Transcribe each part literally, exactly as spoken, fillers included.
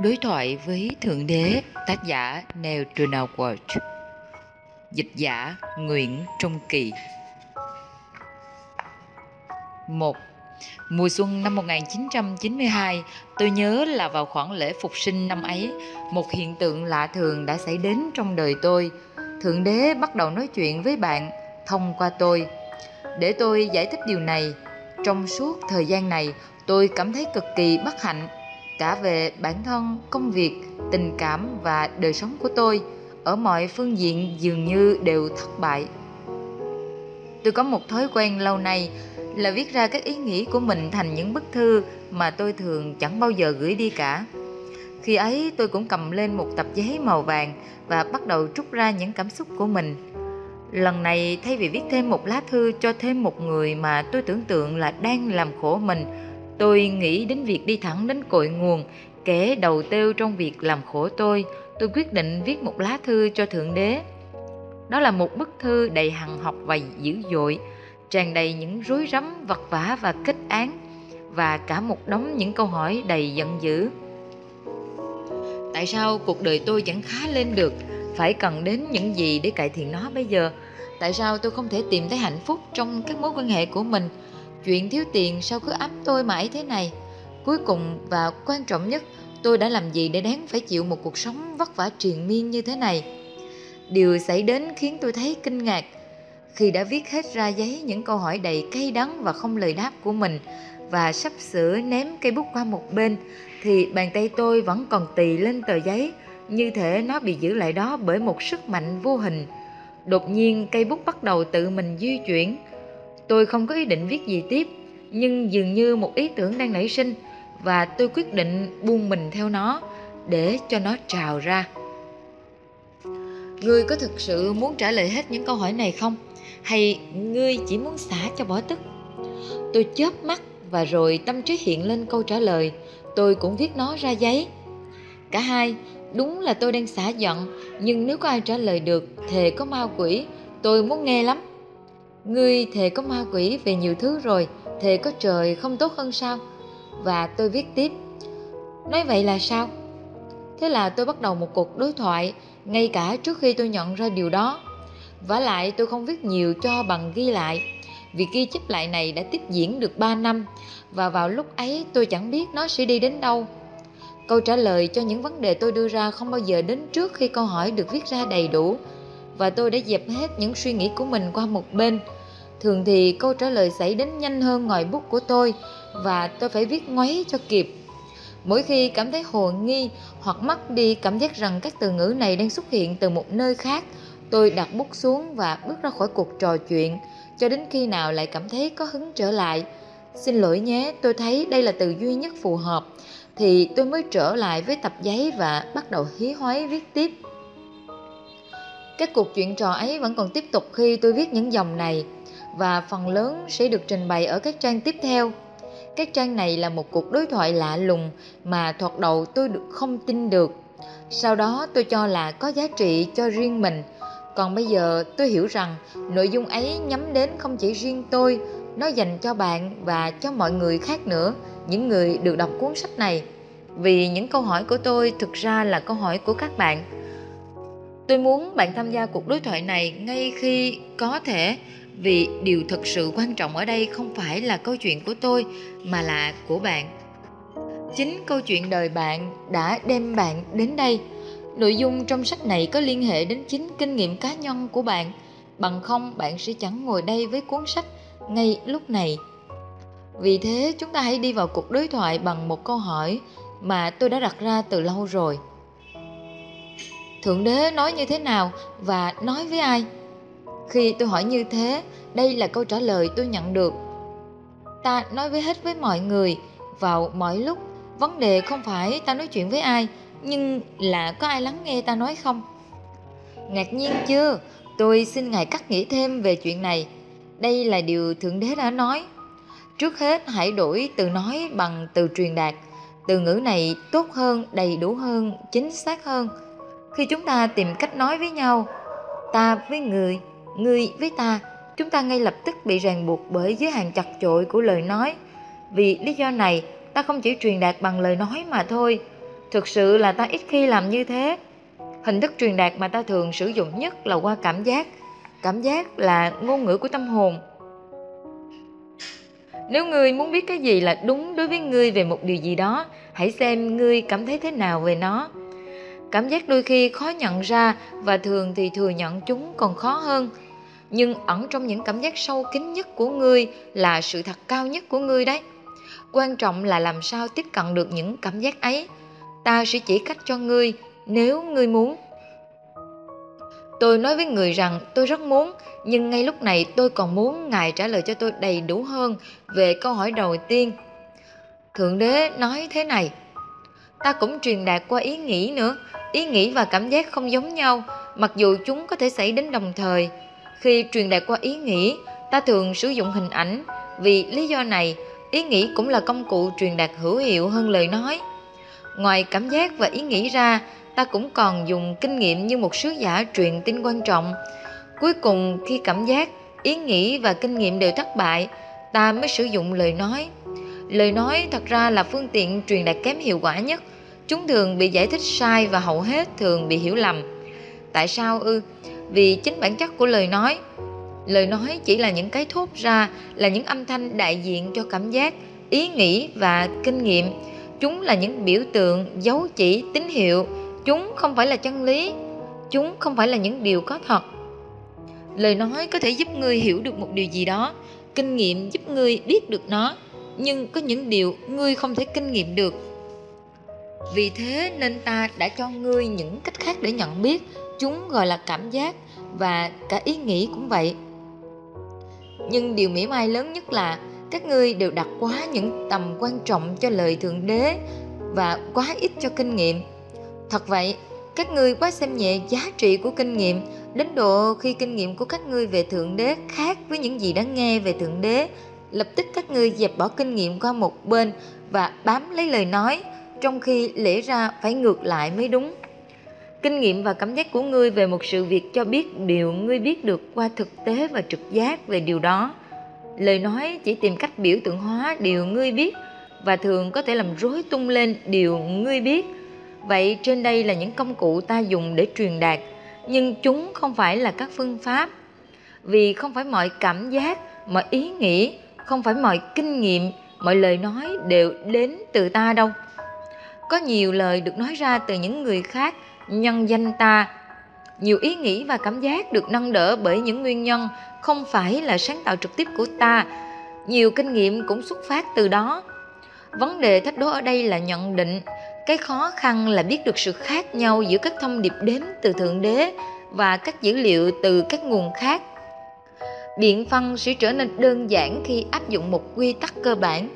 Đối thoại với Thượng Đế, tác giả Neotronowicz, dịch giả Nguyễn Trung Kỳ. Một. Mùa xuân năm một nghìn chín trăm chín mươi hai, tôi nhớ là vào khoảng lễ Phục sinh năm ấy, một hiện tượng lạ thường đã xảy đến trong đời tôi. Thượng Đế bắt đầu nói chuyện với bạn thông qua tôi. Để tôi giải thích điều này, trong suốt thời gian này, tôi cảm thấy cực kỳ bất hạnh, cả về bản thân, công việc, tình cảm và đời sống của tôi. Ở mọi phương diện dường như đều thất bại. Tôi có một thói quen lâu nay là viết ra các ý nghĩ của mình thành những bức thư mà tôi thường chẳng bao giờ gửi đi cả. Khi ấy tôi cũng cầm lên một tập giấy màu vàng và bắt đầu trút ra những cảm xúc của mình. Lần này, thay vì viết thêm một lá thư cho thêm một người mà tôi tưởng tượng là đang làm khổ mình, tôi nghĩ đến việc đi thẳng đến cội nguồn, kẻ đầu têu trong việc làm khổ tôi. Tôi quyết định viết một lá thư cho Thượng Đế. Đó là một bức thư đầy hằn học và dữ dội, tràn đầy những rối rắm, vật vã và kết án, và cả một đống những câu hỏi đầy giận dữ. Tại sao cuộc đời tôi chẳng khá lên được? Phải cần đến những gì để cải thiện nó bây giờ? Tại sao tôi không thể tìm thấy hạnh phúc trong các mối quan hệ của mình? Chuyện thiếu tiền sao cứ áp tôi mãi thế này? Cuối cùng và quan trọng nhất, tôi đã làm gì để đáng phải chịu một cuộc sống vất vả triền miên như thế này? Điều xảy đến khiến tôi thấy kinh ngạc. Khi đã viết hết ra giấy những câu hỏi đầy cay đắng và không lời đáp của mình, và sắp sửa ném cây bút qua một bên, thì bàn tay tôi vẫn còn tì lên tờ giấy, như thể nó bị giữ lại đó bởi một sức mạnh vô hình. Đột nhiên cây bút bắt đầu tự mình di chuyển. Tôi không có ý định viết gì tiếp, nhưng dường như một ý tưởng đang nảy sinh, và tôi quyết định buông mình theo nó để cho nó trào ra. Ngươi có thực sự muốn trả lời hết những câu hỏi này không? Hay ngươi chỉ muốn xả cho bỏ tức? Tôi chớp mắt và rồi tâm trí hiện lên câu trả lời. Tôi cũng viết nó ra giấy. Cả hai, đúng là tôi đang xả giận, nhưng nếu có ai trả lời được, thề có ma quỷ, tôi muốn nghe lắm. Ngươi thề có ma quỷ về nhiều thứ rồi, thề có trời không tốt hơn sao? Và tôi viết tiếp. Nói vậy là sao? Thế là tôi bắt đầu một cuộc đối thoại, ngay cả trước khi tôi nhận ra điều đó. Vả lại tôi không viết nhiều cho bằng ghi lại. Việc ghi chép lại này đã tiếp diễn được ba năm, và vào lúc ấy tôi chẳng biết nó sẽ đi đến đâu. Câu trả lời cho những vấn đề tôi đưa ra không bao giờ đến trước khi câu hỏi được viết ra đầy đủ, và tôi đã dẹp hết những suy nghĩ của mình qua một bên. Thường thì câu trả lời xảy đến nhanh hơn ngòi bút của tôi, và tôi phải viết ngoáy cho kịp. Mỗi khi cảm thấy hồ nghi hoặc mất đi cảm giác rằng các từ ngữ này đang xuất hiện từ một nơi khác, tôi đặt bút xuống và bước ra khỏi cuộc trò chuyện, cho đến khi nào lại cảm thấy có hứng trở lại. Xin lỗi nhé, tôi thấy đây là từ duy nhất phù hợp, thì tôi mới trở lại với tập giấy và bắt đầu hí hoáy viết tiếp. Các cuộc chuyện trò ấy vẫn còn tiếp tục khi tôi viết những dòng này, và phần lớn sẽ được trình bày ở các trang tiếp theo. Các trang này là một cuộc đối thoại lạ lùng mà thoạt đầu tôi không tin được. Sau đó tôi cho là có giá trị cho riêng mình. Còn bây giờ tôi hiểu rằng nội dung ấy nhắm đến không chỉ riêng tôi, nó dành cho bạn và cho mọi người khác nữa, những người được đọc cuốn sách này. Vì những câu hỏi của tôi thực ra là câu hỏi của các bạn. Tôi muốn bạn tham gia cuộc đối thoại này ngay khi có thể, vì điều thực sự quan trọng ở đây không phải là câu chuyện của tôi mà là của bạn. Chính câu chuyện đời bạn đã đem bạn đến đây. Nội dung trong sách này có liên hệ đến chính kinh nghiệm cá nhân của bạn. Bằng không bạn sẽ chẳng ngồi đây với cuốn sách ngay lúc này. Vì thế chúng ta hãy đi vào cuộc đối thoại bằng một câu hỏi mà tôi đã đặt ra từ lâu rồi. Thượng Đế nói như thế nào và nói với ai? Khi tôi hỏi như thế, đây là câu trả lời tôi nhận được. Ta nói với hết với mọi người, vào mọi lúc. Vấn đề không phải ta nói chuyện với ai, nhưng là có ai lắng nghe ta nói không? Ngạc nhiên chưa? Tôi xin ngài cắt nghĩ thêm về chuyện này. Đây là điều Thượng Đế đã nói. Trước hết hãy đổi từ nói bằng từ truyền đạt. Từ ngữ này tốt hơn, đầy đủ hơn, chính xác hơn. Khi chúng ta tìm cách nói với nhau, ta với người, người với ta, chúng ta ngay lập tức bị ràng buộc bởi giới hạn chặt chội của lời nói. Vì lý do này, ta không chỉ truyền đạt bằng lời nói mà thôi, Thực sự là ta ít khi làm như thế. Hình thức truyền đạt mà ta thường sử dụng nhất là qua cảm giác. Cảm giác là ngôn ngữ của tâm hồn. Nếu ngươi muốn biết cái gì là đúng đối với ngươi về một điều gì đó, hãy xem ngươi cảm thấy thế nào về nó. Cảm giác đôi khi khó nhận ra và thường thì thừa nhận chúng còn khó hơn. Nhưng ẩn trong những cảm giác sâu kín nhất của ngươi là sự thật cao nhất của ngươi đấy. Quan trọng là làm sao tiếp cận được những cảm giác ấy. Ta sẽ chỉ cách cho ngươi nếu ngươi muốn. Tôi nói với người rằng tôi rất muốn, nhưng ngay lúc này tôi còn muốn Ngài trả lời cho tôi đầy đủ hơn về câu hỏi đầu tiên. Thượng Đế nói thế này. Ta cũng truyền đạt qua ý nghĩ nữa. Ý nghĩ và cảm giác không giống nhau, mặc dù chúng có thể xảy đến đồng thời. Khi truyền đạt qua ý nghĩ, ta thường sử dụng hình ảnh. Vì lý do này, ý nghĩ cũng là công cụ truyền đạt hữu hiệu hơn lời nói. Ngoài cảm giác và ý nghĩ ra, ta cũng còn dùng kinh nghiệm như một sứ giả truyền tin quan trọng. Cuối cùng, khi cảm giác, ý nghĩ và kinh nghiệm đều thất bại, ta mới sử dụng lời nói. Lời nói thật ra là phương tiện truyền đạt kém hiệu quả nhất. Chúng thường bị giải thích sai và hầu hết thường bị hiểu lầm. Tại sao ư? Vì chính bản chất của lời nói. Lời nói chỉ là những cái thốt ra, là những âm thanh đại diện cho cảm giác, ý nghĩ và kinh nghiệm. Chúng là những biểu tượng, dấu chỉ, tín hiệu. Chúng không phải là chân lý. Chúng không phải là những điều có thật. Lời nói có thể giúp ngươi hiểu được một điều gì đó. Kinh nghiệm giúp ngươi biết được nó. Nhưng có những điều ngươi không thể kinh nghiệm được. Vì thế nên ta đã cho ngươi những cách khác để nhận biết. Chúng gọi là cảm giác. Và cả ý nghĩ cũng vậy. Nhưng điều mỉa mai lớn nhất là các ngươi đều đặt quá những tầm quan trọng cho lời Thượng Đế và quá ít cho kinh nghiệm. Thật vậy, các ngươi quá xem nhẹ giá trị của kinh nghiệm, đến độ khi kinh nghiệm của các ngươi về Thượng Đế khác với những gì đã nghe về Thượng Đế, lập tức các ngươi dẹp bỏ kinh nghiệm qua một bên và bám lấy lời nói, trong khi lẽ ra phải ngược lại mới đúng. Kinh nghiệm và cảm giác của ngươi về một sự việc cho biết điều ngươi biết được qua thực tế và trực giác về điều đó. Lời nói chỉ tìm cách biểu tượng hóa điều ngươi biết và thường có thể làm rối tung lên điều ngươi biết. Vậy trên đây là những công cụ ta dùng để truyền đạt, nhưng chúng không phải là các phương pháp. Vì không phải mọi cảm giác, mọi ý nghĩ, không phải mọi kinh nghiệm, mọi lời nói đều đến từ ta đâu. Có nhiều lời được nói ra từ những người khác nhân danh ta. Nhiều ý nghĩ và cảm giác được nâng đỡ bởi những nguyên nhân không phải là sáng tạo trực tiếp của ta. Nhiều kinh nghiệm cũng xuất phát từ đó. Vấn đề thách đố ở đây là nhận định. Cái khó khăn là biết được sự khác nhau giữa các thông điệp đến từ Thượng Đế và các dữ liệu từ các nguồn khác. Biện phân sẽ trở nên đơn giản khi áp dụng một quy tắc cơ bản.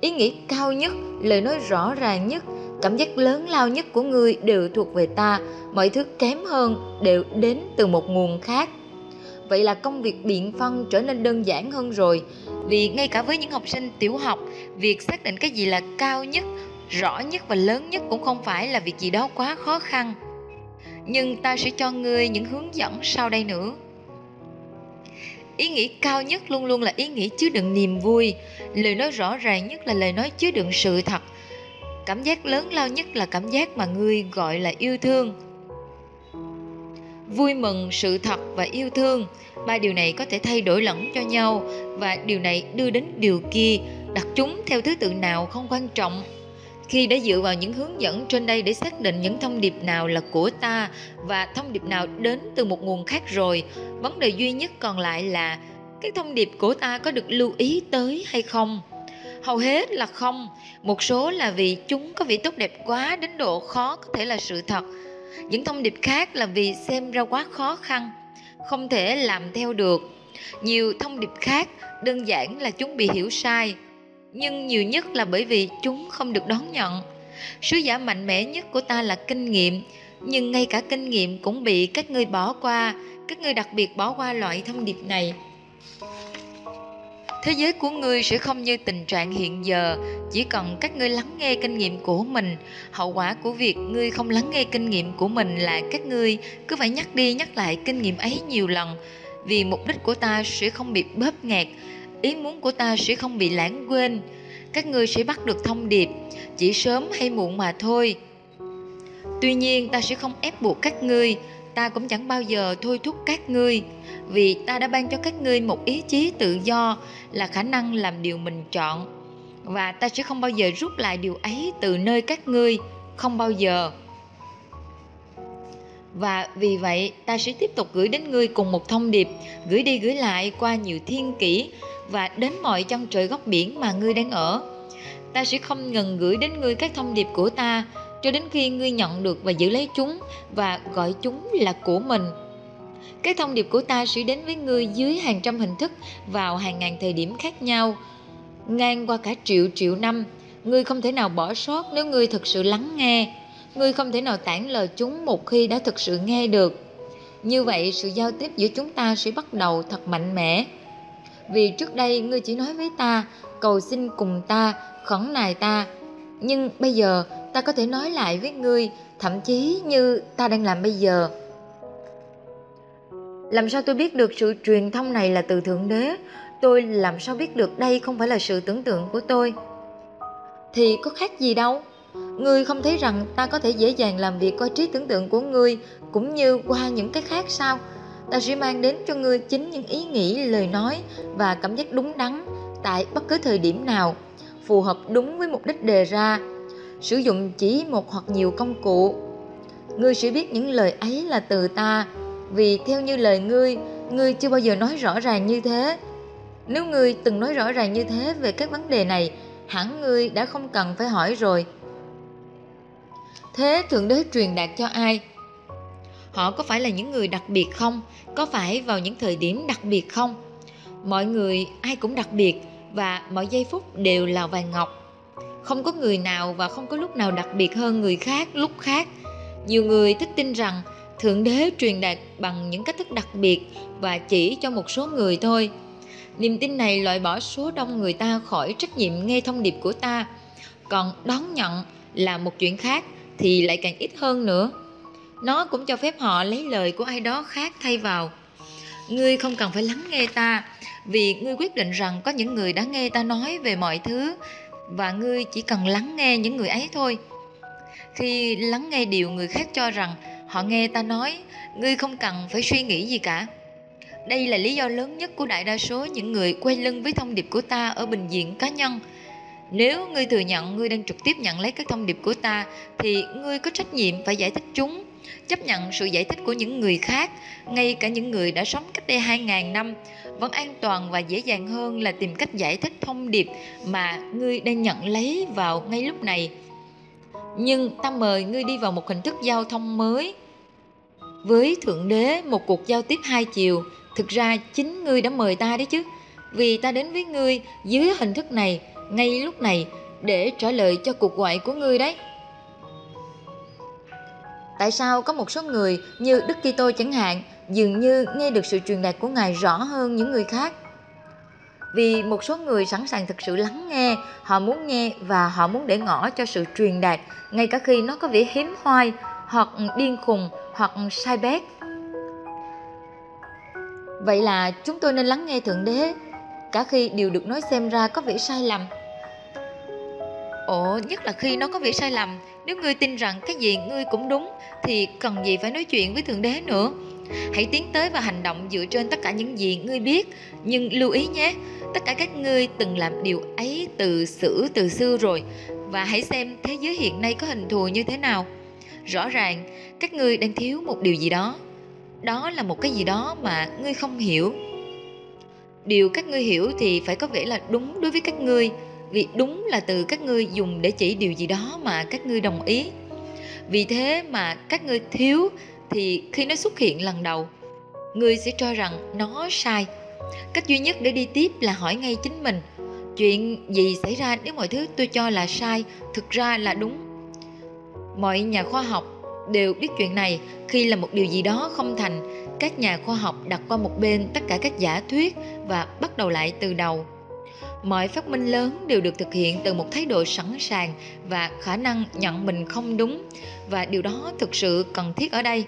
Ý nghĩ cao nhất, lời nói rõ ràng nhất, cảm giác lớn lao nhất của ngươi đều thuộc về ta. Mọi thứ kém hơn đều đến từ một nguồn khác. Vậy là công việc biện phân trở nên đơn giản hơn rồi. Vì ngay cả với những học sinh tiểu học, việc xác định cái gì là cao nhất, rõ nhất và lớn nhất cũng không phải là việc gì đó quá khó khăn. Nhưng ta sẽ cho ngươi những hướng dẫn sau đây nữa. Ý nghĩ cao nhất luôn luôn là ý nghĩ chứa đựng niềm vui. Lời nói rõ ràng nhất là lời nói chứa đựng sự thật. Cảm giác lớn lao nhất là cảm giác mà ngươi gọi là yêu thương. Vui mừng, sự thật và yêu thương, ba điều này có thể thay đổi lẫn cho nhau, và điều này đưa đến điều kia. Đặt chúng theo thứ tự nào không quan trọng. Khi đã dựa vào những hướng dẫn trên đây để xác định những thông điệp nào là của ta và thông điệp nào đến từ một nguồn khác rồi, vấn đề duy nhất còn lại là các thông điệp của ta có được lưu ý tới hay không? Hầu hết là không, một số là vì chúng có vị tốt đẹp quá đến độ khó có thể là sự thật. Những thông điệp khác là vì xem ra quá khó khăn, không thể làm theo được. Nhiều thông điệp khác đơn giản là chúng bị hiểu sai. Nhưng nhiều nhất là bởi vì chúng không được đón nhận. Sứ giả mạnh mẽ nhất của ta là kinh nghiệm. Nhưng ngay cả kinh nghiệm cũng bị các ngươi bỏ qua. Các ngươi đặc biệt bỏ qua loại thông điệp này. Thế giới của ngươi sẽ không như tình trạng hiện giờ. Chỉ cần các ngươi lắng nghe kinh nghiệm của mình. Hậu quả của việc ngươi không lắng nghe kinh nghiệm của mình là các ngươi cứ phải nhắc đi nhắc lại kinh nghiệm ấy nhiều lần. Vì mục đích của ta sẽ không bị bóp nghẹt. Ý muốn của ta sẽ không bị lãng quên. Các ngươi sẽ bắt được thông điệp, chỉ sớm hay muộn mà thôi. Tuy nhiên ta sẽ không ép buộc các ngươi, ta cũng chẳng bao giờ thôi thúc các ngươi, vì ta đã ban cho các ngươi một ý chí tự do là khả năng làm điều mình chọn, và ta sẽ không bao giờ rút lại điều ấy từ nơi các ngươi, không bao giờ. Và vì vậy ta sẽ tiếp tục gửi đến ngươi cùng một thông điệp, gửi đi gửi lại qua nhiều thiên kỷ và đến mọi chân trời góc biển mà ngươi đang ở. Ta sẽ không ngừng gửi đến ngươi các thông điệp của ta cho đến khi ngươi nhận được và giữ lấy chúng và gọi chúng là của mình. Các thông điệp của ta sẽ đến với ngươi dưới hàng trăm hình thức vào hàng ngàn thời điểm khác nhau, ngang qua cả triệu triệu năm. Ngươi không thể nào bỏ sót nếu ngươi thực sự lắng nghe. Ngươi không thể nào tản lờ chúng một khi đã thực sự nghe được. Như vậy sự giao tiếp giữa chúng ta sẽ bắt đầu thật mạnh mẽ. Vì trước đây ngươi chỉ nói với ta, cầu xin cùng ta, khẩn nài ta. Nhưng bây giờ ta có thể nói lại với ngươi, thậm chí như ta đang làm bây giờ. Làm sao tôi biết được sự truyền thông này là từ Thượng Đế? Tôi làm sao biết được đây không phải là sự tưởng tượng của tôi? Thì có khác gì đâu. Ngươi không thấy rằng ta có thể dễ dàng làm việc qua trí tưởng tượng của ngươi cũng như qua những cái khác sao? Ta sẽ mang đến cho ngươi chính những ý nghĩ, lời nói và cảm giác đúng đắn tại bất cứ thời điểm nào, phù hợp đúng với mục đích đề ra, sử dụng chỉ một hoặc nhiều công cụ. Ngươi sẽ biết những lời ấy là từ ta, vì theo như lời ngươi, ngươi chưa bao giờ nói rõ ràng như thế. Nếu ngươi từng nói rõ ràng như thế về các vấn đề này, hẳn ngươi đã không cần phải hỏi rồi. Thế Thượng Đế truyền đạt cho ai? Họ có phải là những người đặc biệt không? Có phải vào những thời điểm đặc biệt không? Mọi người ai cũng đặc biệt, và mọi giây phút đều là vàng ngọc. Không có người nào và không có lúc nào đặc biệt hơn người khác lúc khác. Nhiều người thích tin rằng Thượng Đế truyền đạt bằng những cách thức đặc biệt và chỉ cho một số người thôi. Niềm tin này loại bỏ số đông người ta khỏi trách nhiệm nghe thông điệp của ta. Còn đón nhận là một chuyện khác thì lại càng ít hơn nữa. Nó cũng cho phép họ lấy lời của ai đó khác thay vào. Ngươi không cần phải lắng nghe ta, vì ngươi quyết định rằng có những người đã nghe ta nói về mọi thứ, và ngươi chỉ cần lắng nghe những người ấy thôi. Khi lắng nghe điều người khác cho rằng họ nghe ta nói, ngươi không cần phải suy nghĩ gì cả. Đây là lý do lớn nhất của đại đa số những người quay lưng với thông điệp của ta ở bình diện cá nhân. Nếu ngươi thừa nhận ngươi đang trực tiếp nhận lấy các thông điệp của ta, thì ngươi có trách nhiệm phải giải thích chúng, chấp nhận sự giải thích của những người khác, ngay cả những người đã sống cách đây hai nghìn năm, vẫn an toàn và dễ dàng hơn là tìm cách giải thích thông điệp mà ngươi đang nhận lấy vào ngay lúc này. Nhưng ta mời ngươi đi vào một hình thức giao thông mới. Với Thượng Đế, một cuộc giao tiếp hai chiều, thực ra chính ngươi đã mời ta đấy chứ, vì ta đến với ngươi dưới hình thức này, ngay lúc này, để trả lời cho cuộc gọi của ngươi đấy. Tại sao có một số người như Đức Kitô chẳng hạn dường như nghe được sự truyền đạt của Ngài rõ hơn những người khác? Vì một số người sẵn sàng thực sự lắng nghe, họ muốn nghe và họ muốn để ngỏ cho sự truyền đạt, ngay cả khi nó có vẻ hiếm hoai, hoặc điên khùng, hoặc sai bét. Vậy là chúng tôi nên lắng nghe Thượng Đế, cả khi điều được nói xem ra có vẻ sai lầm. Ồ, nhất là khi nó có vẻ sai lầm. Nếu ngươi tin rằng cái gì ngươi cũng đúng, thì cần gì phải nói chuyện với Thượng Đế nữa. Hãy tiến tới và hành động dựa trên tất cả những gì ngươi biết. Nhưng lưu ý nhé, tất cả các ngươi từng làm điều ấy từ xưa từ xưa rồi. Và hãy xem thế giới hiện nay có hình thù như thế nào. Rõ ràng, các ngươi đang thiếu một điều gì đó. Đó là một cái gì đó mà ngươi không hiểu. Điều các ngươi hiểu thì phải có vẻ là đúng đối với các ngươi, vì đúng là từ các ngươi dùng để chỉ điều gì đó mà các ngươi đồng ý. Vì thế mà các ngươi thiếu thì khi nó xuất hiện lần đầu, ngươi sẽ cho rằng nó sai. Cách duy nhất để đi tiếp là hỏi ngay chính mình, chuyện gì xảy ra nếu mọi thứ tôi cho là sai thực ra là đúng? Mọi nhà khoa học đều biết chuyện này. Khi là một điều gì đó không thành, các nhà khoa học đặt qua một bên tất cả các giả thuyết và bắt đầu lại từ đầu. Mọi phát minh lớn đều được thực hiện từ một thái độ sẵn sàng và khả năng nhận mình không đúng, và điều đó thực sự cần thiết ở đây.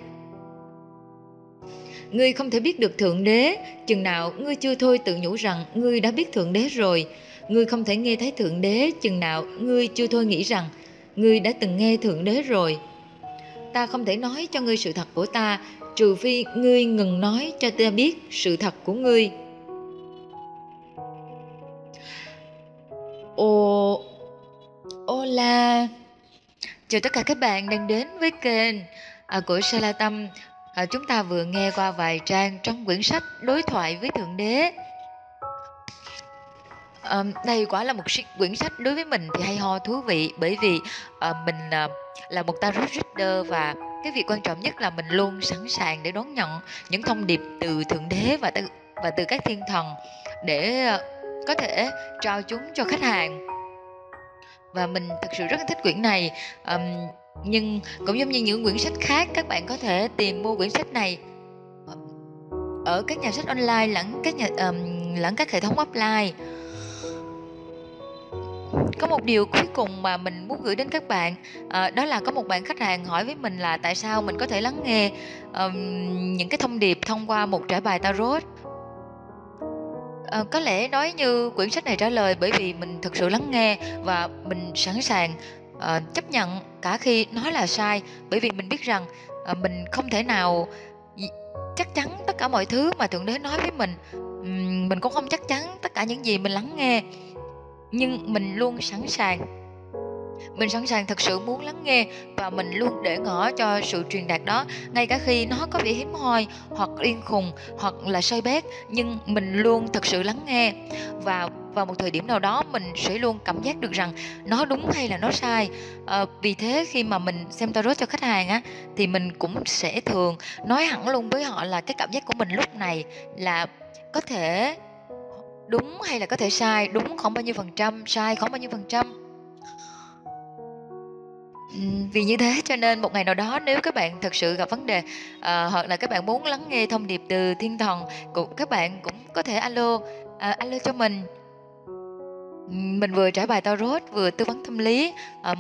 Ngươi không thể biết được Thượng Đế chừng nào ngươi chưa thôi tự nhủ rằng ngươi đã biết Thượng Đế rồi. Ngươi không thể nghe thấy Thượng Đế chừng nào ngươi chưa thôi nghĩ rằng ngươi đã từng nghe Thượng Đế rồi. ta không thể nói cho ngươi sự thật của ta, trừ phi ngươi ngừng nói cho ta biết sự thật của ngươi. Ồ, hola, chào tất cả các bạn đang đến với kênh à, của Salatam. À, chúng ta vừa nghe qua vài trang trong quyển sách Đối thoại với Thượng Đế. À, đây quả là một quyển sách đối với mình thì hay ho thú vị, bởi vì à, mình à, là một tarot reader, và cái việc quan trọng nhất là mình luôn sẵn sàng để đón nhận những thông điệp từ Thượng Đế và, và từ các thiên thần để à, có thể trao chúng cho khách hàng. Và mình thật sự rất thích quyển này. À, nhưng cũng giống như những quyển sách khác, các bạn có thể tìm mua quyển sách này ở các nhà sách online lẫn các nhà um, lẫn các hệ thống offline. Có một điều cuối cùng mà mình muốn gửi đến các bạn, à, đó là có một bạn khách hàng hỏi với mình là tại sao mình có thể lắng nghe um, những cái thông điệp thông qua một trải bài tarot. À, có lẽ nói như quyển sách này trả lời, bởi vì mình thực sự lắng nghe và mình sẵn sàng à, chấp nhận cả khi nó là sai, bởi vì mình biết rằng à, mình không thể nào chắc chắn tất cả mọi thứ mà Thượng Đế nói với mình. Mình cũng không chắc chắn tất cả những gì mình lắng nghe, nhưng mình luôn sẵn sàng. Mình sẵn sàng thật sự muốn lắng nghe, và mình luôn để ngỏ cho sự truyền đạt đó, ngay cả khi nó có vẻ hiếm hoi hoặc điên khùng hoặc là sơi bét, nhưng mình luôn thật sự lắng nghe. Và vào một thời điểm nào đó mình sẽ luôn cảm giác được rằng nó đúng hay là nó sai. À, vì thế khi mà mình xem tarot cho khách hàng á, thì mình cũng sẽ thường nói hẳn luôn với họ là cái cảm giác của mình lúc này là có thể đúng hay là có thể sai, đúng khoảng bao nhiêu phần trăm, sai khoảng bao nhiêu phần trăm. Vì như thế cho nên một ngày nào đó, nếu các bạn thật sự gặp vấn đề à, hoặc là các bạn muốn lắng nghe thông điệp từ thiên thần, các bạn cũng có thể alo à, alo cho mình. Mình vừa trải bài tarot vừa tư vấn tâm lý, à,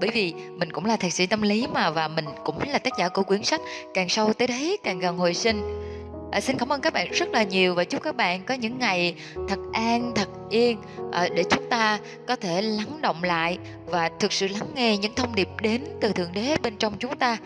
bởi vì mình cũng là thạc sĩ tâm lý mà, và mình cũng là tác giả của quyển sách Càng sâu tới đấy càng gần hồi sinh. À, xin cảm ơn các bạn rất là nhiều, và chúc các bạn có những ngày thật an, thật yên, à, để chúng ta có thể lắng động lại và thực sự lắng nghe những thông điệp đến từ Thượng Đế bên trong chúng ta.